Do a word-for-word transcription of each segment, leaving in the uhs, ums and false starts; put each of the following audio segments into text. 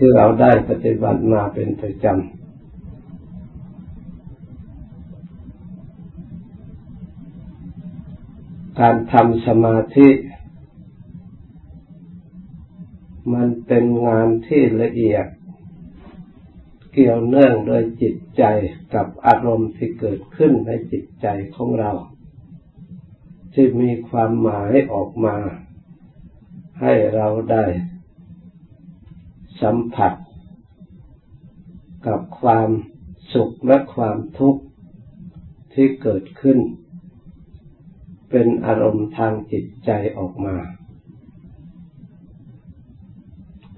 ที่เราได้ปฏิบัติมาเป็นประจำการทำสมาธิมันเป็นงานที่ละเอียดเกี่ยวเนื่องโดยจิตใจกับอารมณ์ที่เกิดขึ้นในจิตใจของเราที่มีความหมายออกมาให้เราได้สัมผัสกับความสุขและความทุกข์ที่เกิดขึ้นเป็นอารมณ์ทางจิตใจออกมา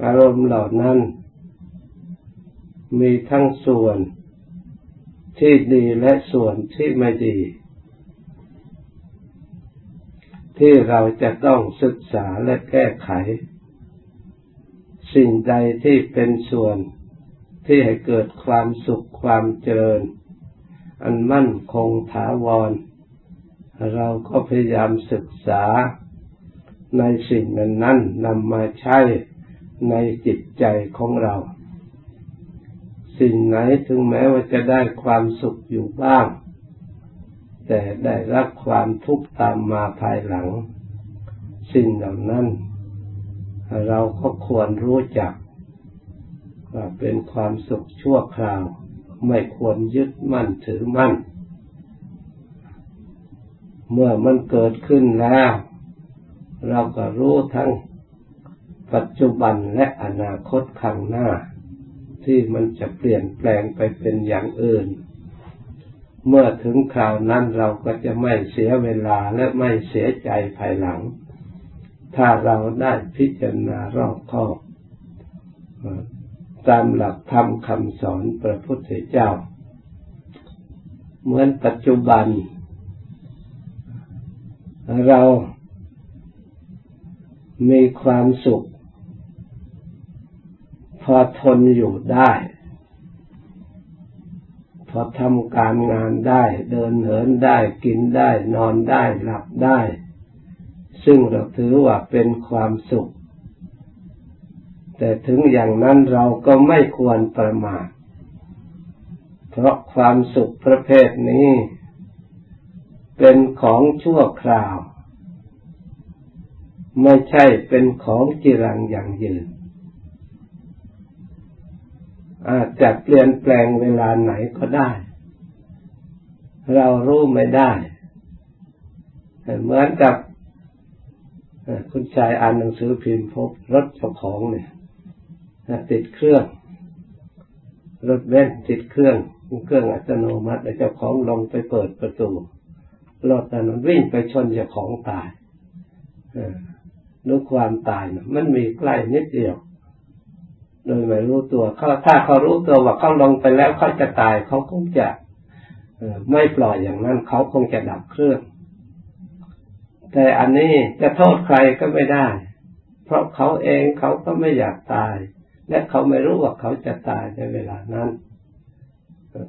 อารมณ์เหล่านั้นมีทั้งส่วนที่ดีและส่วนที่ไม่ดีที่เราจะต้องศึกษาและแก้ไขสิ่งใดที่เป็นส่วนที่ให้เกิดความสุขความเจริญอันมั่นคงถาวรเราก็พยายามศึกษาในสิ่งนั้นๆนำมาใช้ในจิตใจของเราสิ่งไหนถึงแม้ว่าจะได้ความสุขอยู่บ้างแต่ได้รับความทุกข์ตามมาภายหลังสิ่งเหล่านั้นเราก็ควรรู้จักว่าเป็นความสุขชั่วคราวไม่ควรยึดมั่นถือมั่นเมื่อมันเกิดขึ้นแล้วเราก็รู้ทั้งปัจจุบันและอนาคตข้างหน้าที่มันจะเปลี่ยนแปลงไปเป็นอย่างอื่นเมื่อถึงคราวนั้นเราก็จะไม่เสียเวลาและไม่เสียใจภายหลังถ้าเราได้พิจารณารอบคอบตามหลักธรรมคำสอนพระพุทธเจ้าเหมือนปัจจุบันเรามีความสุขพอทนอยู่ได้พอทำการงานได้เดินเหินได้กินได้นอนได้หลับได้ซึ่งเราถือว่าเป็นความสุขแต่ถึงอย่างนั้นเราก็ไม่ควรประมาทเพราะความสุขประเภทนี้เป็นของชั่วคราวไม่ใช่เป็นของจิรังยั่งยืนอาจจะเปลี่ยนแปลงเวลาไหนก็ได้เรารู้ไม่ได้เหมือนกับคุณชายอ่านหนังสือพิมพ์พบรถเจ้าของเนี่ยติดเครื่องรถเบนซ์ติดเครื่องเครื่องอัตโนมัติเจ้าของลงไปเปิดประตูรถนั้นวิ่งไปชนเจ้าของตายด้วยความตายนะมันมีใกล้นิดเดียวโดยไม่รู้ตัวเขาถ้าเขารู้ตัวว่าเขาลงไปแล้วเขาจะตายเขาคงจะไม่ปล่อยอย่างนั้นเขาคงจะดับเครื่องแต่อันนี้จะโทษใครก็ไม่ได้เพราะเขาเองเขาก็ไม่อยากตายและเขาไม่รู้ว่าเขาจะตายในเวลานั้น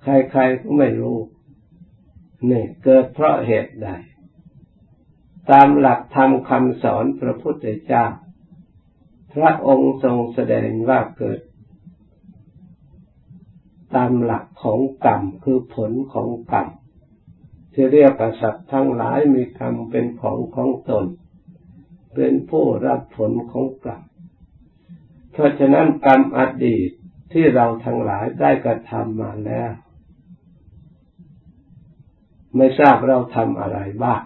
ใครๆก็ไม่รู้นี่เกิดเพราะเหตุใดตามหลักธรรมคำสอนพระพุทธเจ้าพระองค์ทรงแสดงว่าเกิดตามหลักของกรรมคือผลของกรรมที่เรียกว่าสัตว์ทั้งหลายมีกรรมเป็นของของตนเป็นผู้รับผลของกรรมเพราะฉะนั้นกรรมอดีตที่เราทั้งหลายได้กระทำมาแล้วไม่ทราบเราทำอะไรบ้าง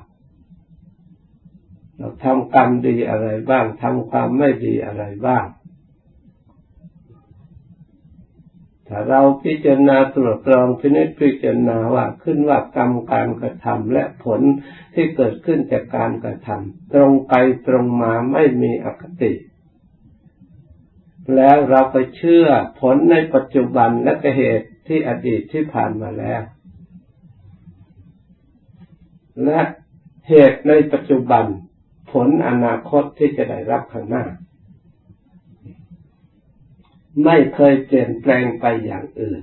เราทำกรรมดีอะไรบ้างทำความไม่ดีอะไรบ้างถ้าเราพิจารณาตรวจตรองพินิจพิจารณาว่าขึ้นว่ากรรมการกระทำและผลที่เกิดขึ้นจากการกระทำตรงไปตรงมาไม่มีอคติแล้วเราไปเชื่อผลในปัจจุบันและเหตุที่อดีตที่ผ่านมาแล้วและเหตุในปัจจุบันผลอนาคตที่จะได้รับข้างหน้าไม่เคยเปลี่ยนแปลงไปอย่างอื่น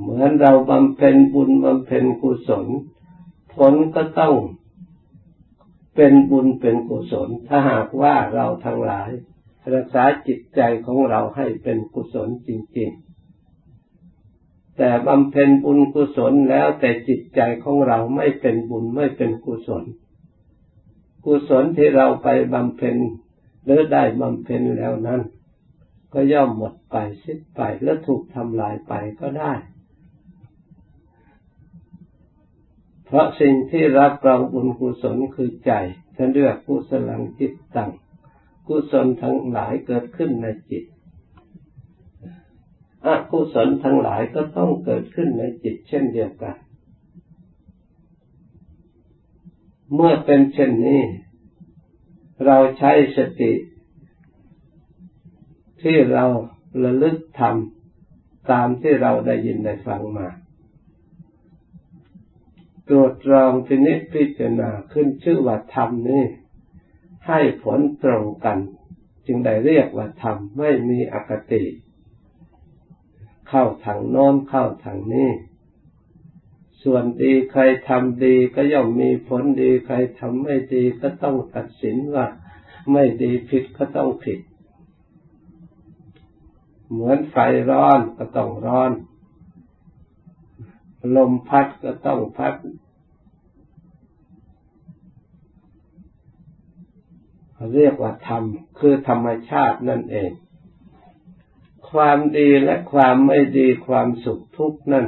เหมือนเราบำเพ็ญบุญบำเพ็ญกุศลผลก็ต้องเป็นบุญเป็นกุศลถ้าหากว่าเราทั้งหลาย รักษาจิตใจของเราให้เป็นกุศลจริงๆแต่บำเพ็ญบุญกุศลแล้วแต่จิตใจของเราไม่เป็นบุญไม่เป็นกุศลกุศลที่เราไปบำเพ็ญหรือได้บำเพ็ญแล้วนั้นก็ย่อมหมดไปสิ้นไปและถูกทำลายไปก็ได้เพราะสิ่งที่รับรองบุญกุศลคือใจท่านเรียกกุศลังจิตตังกุศลทั้งหลายเกิดขึ้นในจิตอกุศลทั้งหลายก็ต้องเกิดขึ้นในจิตเช่นเดียวกันเมื่อเป็นเช่นนี้เราใช้สติที่เราระลึกทำตามที่เราได้ยินได้ฟังมาตรวจตรองพินิจพิจารณาขึ้นชื่อว่าธรรมนี้ให้ผลตรงกันจึงได้เรียกว่าธรรมไม่มีอคติเข้าทางโน้นเข้าทางนี้ส่วนดีใครทำดีก็ย่อมมีผลดีใครทำไม่ดีก็ต้องตัดสินว่าไม่ดีผิดก็ต้องผิดเหมือนไฟร้อนก็ต้องร้อนลมพัดก็ต้องพัดเรียกว่าธรรมคือธรรมชาตินั่นเองความดีและความไม่ดีความสุขทุกข์นั่น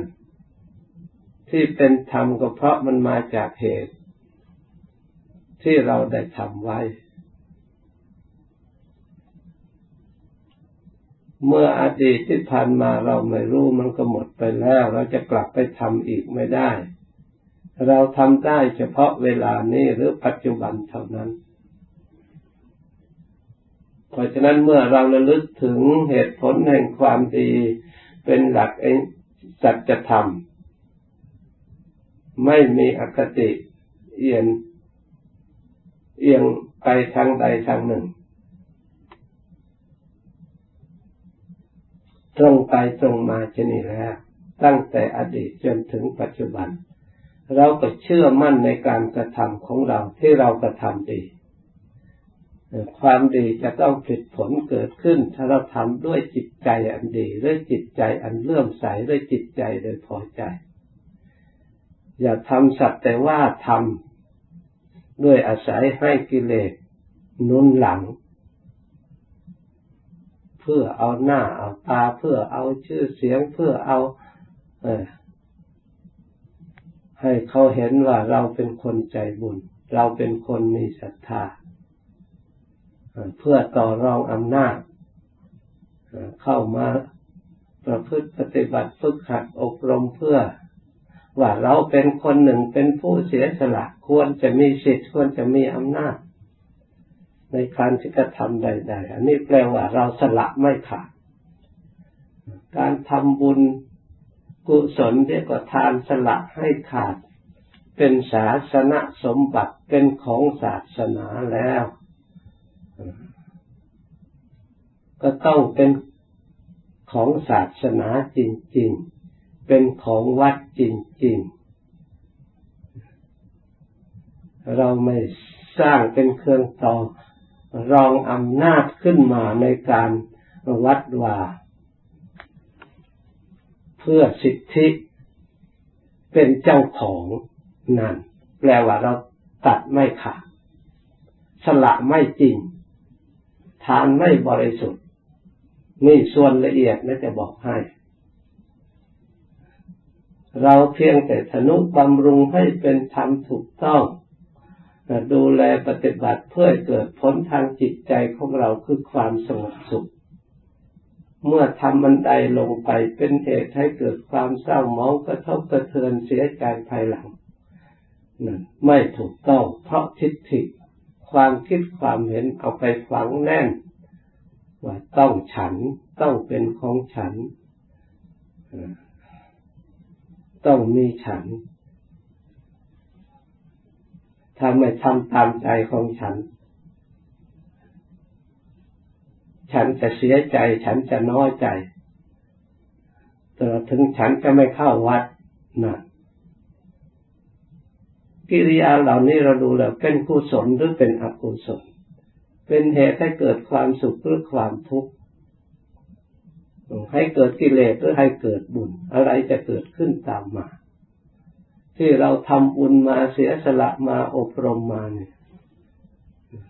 ที่เป็นธรรมก็เพราะมันมาจากเหตุที่เราได้ทำไว้เมื่ออดีตที่ผ่านมาเราไม่รู้มันก็หมดไปแล้วเราจะกลับไปทำอีกไม่ได้เราทำได้เฉพาะเวลานี้หรือปัจจุบันเท่านั้นเพราะฉะนั้นเมื่อเราระลึกถึงเหตุผลแห่งความดีเป็นหลักสัจธรรมไม่มีอคติเอียงเอียงไปทางใดทางหนึ่งตรงไปตรงมาเช่นนี้แล้วตั้งแต่อดีตจนถึงปัจจุบันเราก็เชื่อมั่นในการกระทำของเราที่เรากระทำดีความดีจะต้องผลิตผลเกิดขึ้นถ้าเราทำด้วยจิตใจอันดีด้วยจิตใจอันเลื่อมใสด้วยจิตใจโดยพอใจอย่าทำสักแต่ว่าทำด้วยอาศัยให้กิเลสนุนหลังเพื่อเอาหน้าเอาตาเพื่อเอาชื่อเสียงเพื่อเอาเอ่อให้เขาเห็นว่าเราเป็นคนใจบุญเราเป็นคนมีศรัทธาเพื่อต่อรองอำนาจเข้ามาประพฤติปฏิบัติฝึกหัดอบรมเพื่อว่าเราเป็นคนหนึ่งเป็นผู้เสียสละควรจะมีสิทธิ์ควรจะมีอำนาจในการที่กระทำใดๆอันนี้แปลว่าเราสละไม่ขาดการทำบุญกุศลเรียกว่าทานสละให้ขาดเป็นศาสนสมบัติเป็นของศาสนาแล้วก็ต้องเป็นของศาสนาจริงๆเป็นของวัดจริงๆเราไม่สร้างเป็นเครื่องต่อรองอำนาจขึ้นมาในการวัดว่าเพื่อสิทธิเป็นเจ้าของนั่นแปลว่าเราตัดไม่ขาดสละไม่จริงทานไม่บริสุทธิ์นี่ส่วนละเอียดนะจะบอกให้เราเพียงแต่ทนุบำรุงให้เป็นธรรมถูกต้องดูแลปฏิบัติเพื่อเกิดผลทางจิตใจของเราคือความสงบสุขเมื่อทำมันใดลงไปเป็นเหตุให้เกิดความเศร้าหมองกระทบกระเทือนเสียใจภายหลังนั่นไม่ถูกต้องเพราะทิฏฐิความคิดความเห็นเอาไปฝังแน่นว่าต้องฉันต้องเป็นของฉันต้องมีฉันถ้าไม่ทำตามใจของฉันฉันจะเสียใจฉันจะน้อยใจตลอดถึงฉันจะไม่เข้าวัดนะกิริยาเหล่านี้เราดูแล้วเป็นกุศลหรือเป็นอกุศล เป็นเหตุให้เกิดความสุขหรือความทุกข์ให้เกิดกิเลสหรือให้เกิดบุญอะไรจะเกิดขึ้นตามมาที่เราทำบุญมาเสียสละมาอบรมมาเนี่ย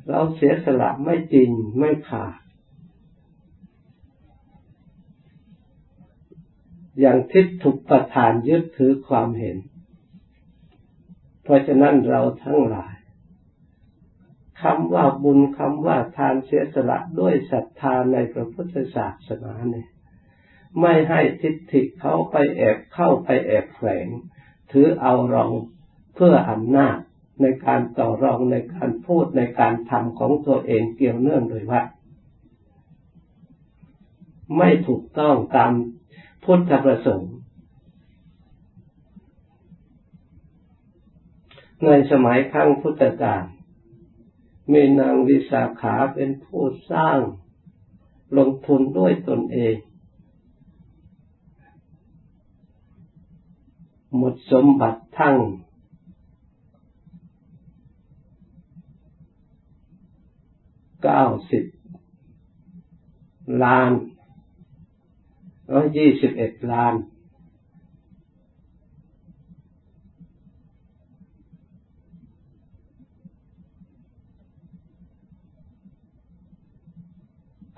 เราเสียสละไม่จริงไม่ขาดอย่างทิฏฐุปทานยึดถือความเห็นเพราะฉะนั้นเราทั้งหลายคำว่าบุญคำว่าทานเสียสละด้วยศรัทธาในพระพุทธศาสนาเนี่ยไม่ให้ทิฏฐิเขาไปแอบเข้าไปแอบแฝงถือเอารองเพื่ออำนาจในการต่อรองในการพูดในการทำของตัวเองเกี่ยวเนื่องโดยว่าไม่ถูกต้องตามพุทธประสงค์ในสมัยครั้งพุทธกาลมีนางวิสาขาเป็นผู้สร้างลงทุนด้วยตนเองหมดสมบัติทั้งเก้าสิบล้านร้อยยี่สิบเอ็ดล้าน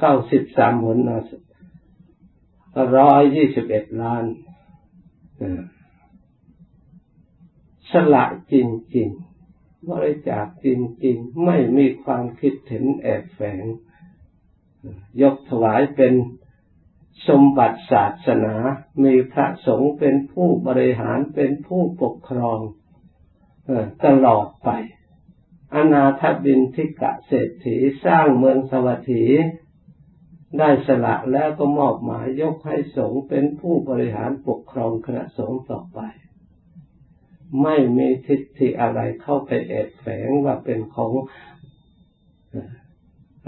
เก้าสิบสามหนร้อยยี่สิบเอ็ดล้านสละจริงๆบริจาคจริงๆไม่มีความคิดเห็นแอบแฝงยกถวายเป็นสมบัติศาสนามีพระสงฆ์เป็นผู้บริหารเป็นผู้ปกครองตลอดไปอนาถบิณฑิกะเศรษฐีสร้างเมืองสวัสดีได้สละแล้วก็มอบหมายยกให้สงฆ์เป็นผู้บริหารปกครองคณะสงฆ์ต่อไปไม่มีทิฏฐิอะไรเข้าไปแอบแฝงว่าเป็นของ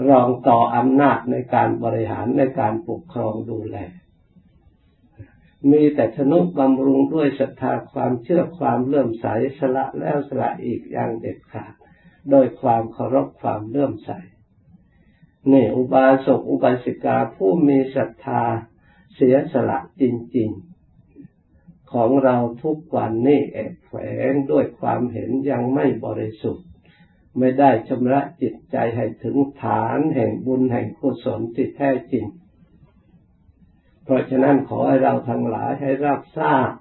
รองต่ออำนาจในการบริหารในการปกครองดูแลมีแต่ทนุบำรุงด้วยศรัทธาความเชื่อความเลื่อมใสสละแล้วสละอีกอย่างเด็ดขาดโดยความเคารพความเลื่อมใสนี่อุบาสกอุบาสิกาผู้มีศรัทธาเสียสละจริงๆของเราทุกวันนี้แอบแฝงด้วยความเห็นยังไม่บริสุทธิ์ไม่ได้ชำระจิตใจให้ถึงฐานแห่งบุญแห่งกุศลที่แท้จริงเพราะฉะนั้นขอให้เราทั้งหลายให้รับทราบ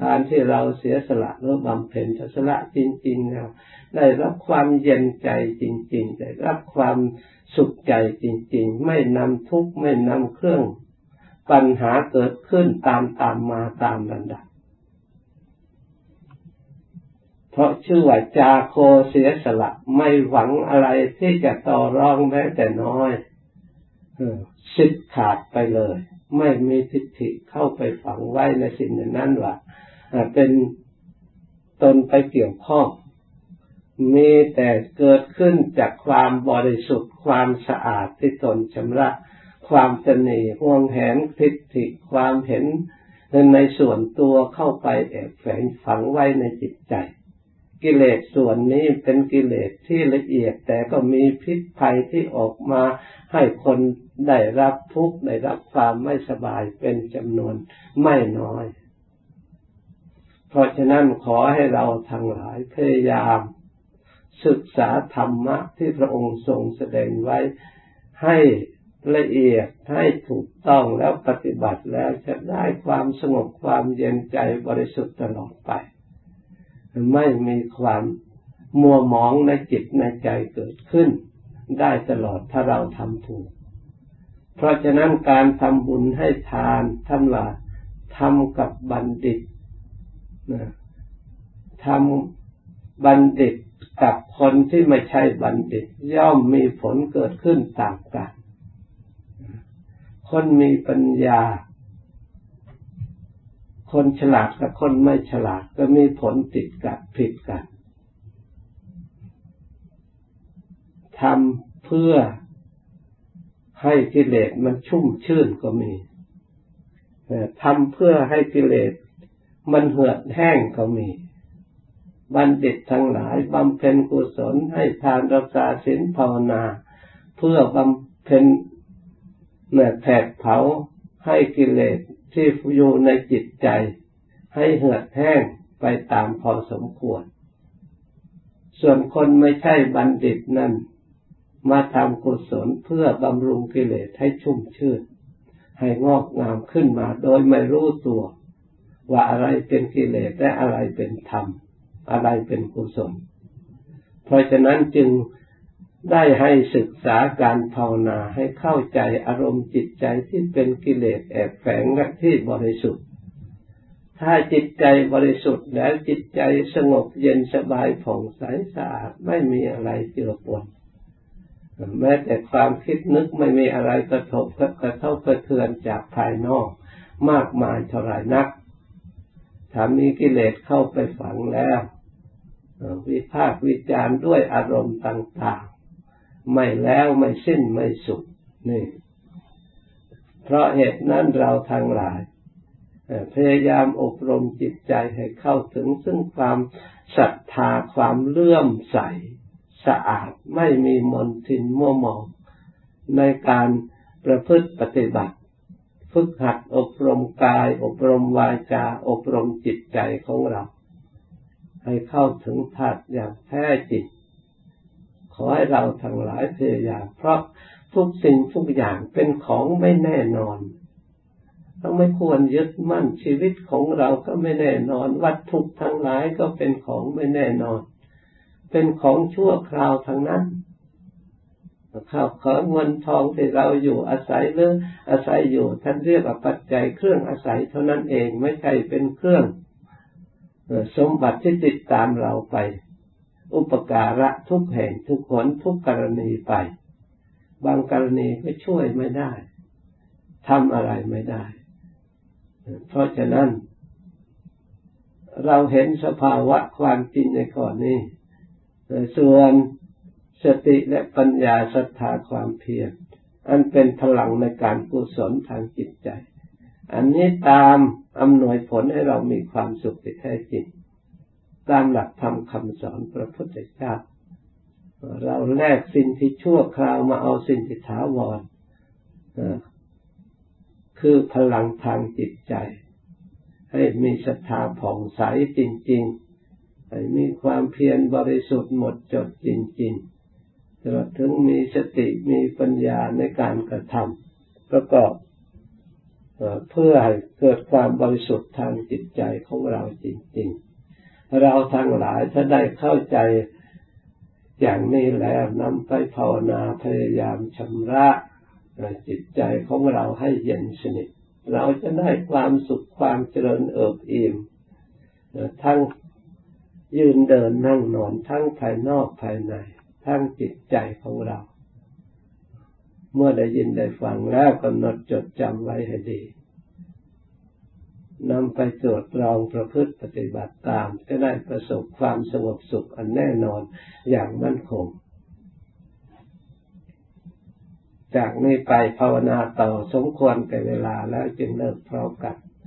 การที่เราเสียสละหรือบำเพ็ญสละจริงๆแล้วได้รับความเย็นใจจริงๆได้รับความสุขใจจริงๆไม่นำทุกข์ไม่นำเครื่องปัญหาเกิดขึ้นตามตามมาตามลำดับเพราะชื่อว่าจาโคเสียสละไม่หวังอะไรที่จะต่อรองแม้แต่น้อยสิทธิ์ขาดไปเลยไม่มีทิฏฐิเข้าไปฝังไว้ในสิ่งนั้นว่าเป็นตนไปเกี่ยวข้องมีแต่เกิดขึ้นจากความบริสุทธิ์ความสะอาดที่ตนชำระความเสน่ห์ห่วงแหนทิฏฐิความเห็นในส่วนตัวเข้าไปแอบแฝงฝังไว้ในจิตใจกิเลสส่วนนี้เป็นกิเลสที่ละเอียดแต่ก็มีพิษภัยที่ออกมาให้คนได้รับทุกข์ได้รับความไม่สบายเป็นจำนวนไม่น้อยเพราะฉะนั้นขอให้เราทั้งหลายพยายามศึกษาธรรมะที่พระองค์ทรงแสดงไว้ให้ละเอียดให้ถูกต้องแล้วปฏิบัติแล้วจะได้ความสงบความเย็นใจบริสุทธิ์ตลอดไปไม่มีความมัวหมองในจิตในใจเกิดขึ้นได้ตลอดถ้าเราทำถูกเพราะฉะนั้นการทำบุญให้ทานท่านว่าทำกับบัณฑิตนะทำบัณฑิตกับคนที่ไม่ใช่บัณฑิตย่อมมีผลเกิดขึ้นต่างกันคนมีปัญญาคนฉลาดกับคนไม่ฉลาดก็มีผลติดกับผิดกันทำเพื่อให้กิเลสมันชุ่มชื่นก็มีทำเพื่อให้กิเลสมันเหือดแห้งก็มี บัณฑิตทั้งหลายบำเพ็ญกุศลให้ทานรักษาศีลภาวนาเพื่อบำเพ็ญเมื่อแผดเผาให้กิเลสที่อยู่ในจิตใจให้เหือดแห้งไปตามพอสมควรส่วนคนไม่ใช่บัณฑิตนั้นมาทำกุศลเพื่อบำรุงกิเลสให้ชุ่มชื่นให้งอกงามขึ้นมาโดยไม่รู้ตัวว่าอะไรเป็นกิเลสและอะไรเป็นธรรมอะไรเป็นกุศลเพราะฉะนั้นจึงได้ให้ศึกษาการภาวนาให้เข้าใจอารมณ์จิตใจที่เป็นกิเลสแอบแฝงและที่บริสุทธิ์ถ้าจิตใจบริสุทธิ์แล้วจิตใจสงบเย็นสบายผ่องใสสะอาดไม่มีอะไรเจือปนแม้แต่ความคิดนึกไม่มีอะไรกระทบกระเทาะกระเทือนจากภายนอกมากมายเท่าไหร่นักถ้ามีกิเลสเข้าไปฝังแล้ววิพากษ์วิจารณ์ด้วยอารมณ์ต่างๆไม่แล้วไม่สิ้นไม่สุดนี่เพราะเหตุนั้นเราทั้งหลายพยายามอบรมจิตใจให้เข้าถึงซึ่งความศรัทธาความเลื่อมใสสะอาดไม่มีมลทินมัวหมองในการประพฤติปฏิบัติฝึกหัดอบรมกายอบรมวาจาอบรมจิตใจของเราให้เข้าถึงธาตุอย่างแท้จริงขอให้เราทั้งหลายพยายามเพราะทุกสิ่งทุกอย่างเป็นของไม่แน่นอนเราไม่ควรยึดมั่นชีวิตของเราก็ไม่แน่นอนวัตถุทั้งหลายก็เป็นของไม่แน่นอนเป็นของชั่วคราวทั้งนั้นข้าวของเงินทองที่เราอยู่อาศัยหรืออาศัยอยู่ท่านเรียกว่าปัจจัยเครื่องอาศัยเท่านั้นเองไม่ใช่เป็นเครื่องสมบัติที่ติดตามเราไปอุปการะทุกแห่งทุกหนทุกกรณีไปบางกรณีก็ช่วยไม่ได้ทำอะไรไม่ได้เพราะฉะนั้นเราเห็นสภาวะความจริงในข้อนี้ส่วนสติและปัญญาศรัทธาความเพียรอันเป็นพลังในการกุศลทางจิตใจอันนี้ตามอำนวยผลให้เรามีความสุขที่แท้จริงตามหลักธรรมคำสอนพระพุทธเจ้าเราแลกสิ่งที่ชั่วคราวมาเอาสิ่งที่ถาวรคือพลังทางจิตใจให้มีศรัทธาผ่องใสจริงๆให้มีความเพียรบริสุทธิ์หมดจดจริงๆตลอดถึงมีสติมีปัญญาในการกระทำประกอบเพื่อให้เกิดความบริสุทธิ์ทางจิตใจของเราจริงๆเราทั้งหลายถ้าได้เข้าใจอย่างนี้แล้วนำไปภาวนาพยายามชำระจิตใจของเราให้เย็นสนิทเราจะได้ความสุขความเจริญเอิบอิ่มทั้งยืนเดินนั่งนอนทั้งภายนอกภายในทั้งจิตใจของเราเมื่อได้ยินได้ฟังแล้วกำหนดจดจำไว้ให้ดีนำไปตรวจลองประพฤติปฏิบัติตามจะได้ประสบความสงบสุขอันแน่นอนอย่างมั่นคงจากนี้ไปภาวนาต่อสมควรแก่เวลาแล้วจึงเลิกพร้อมกัน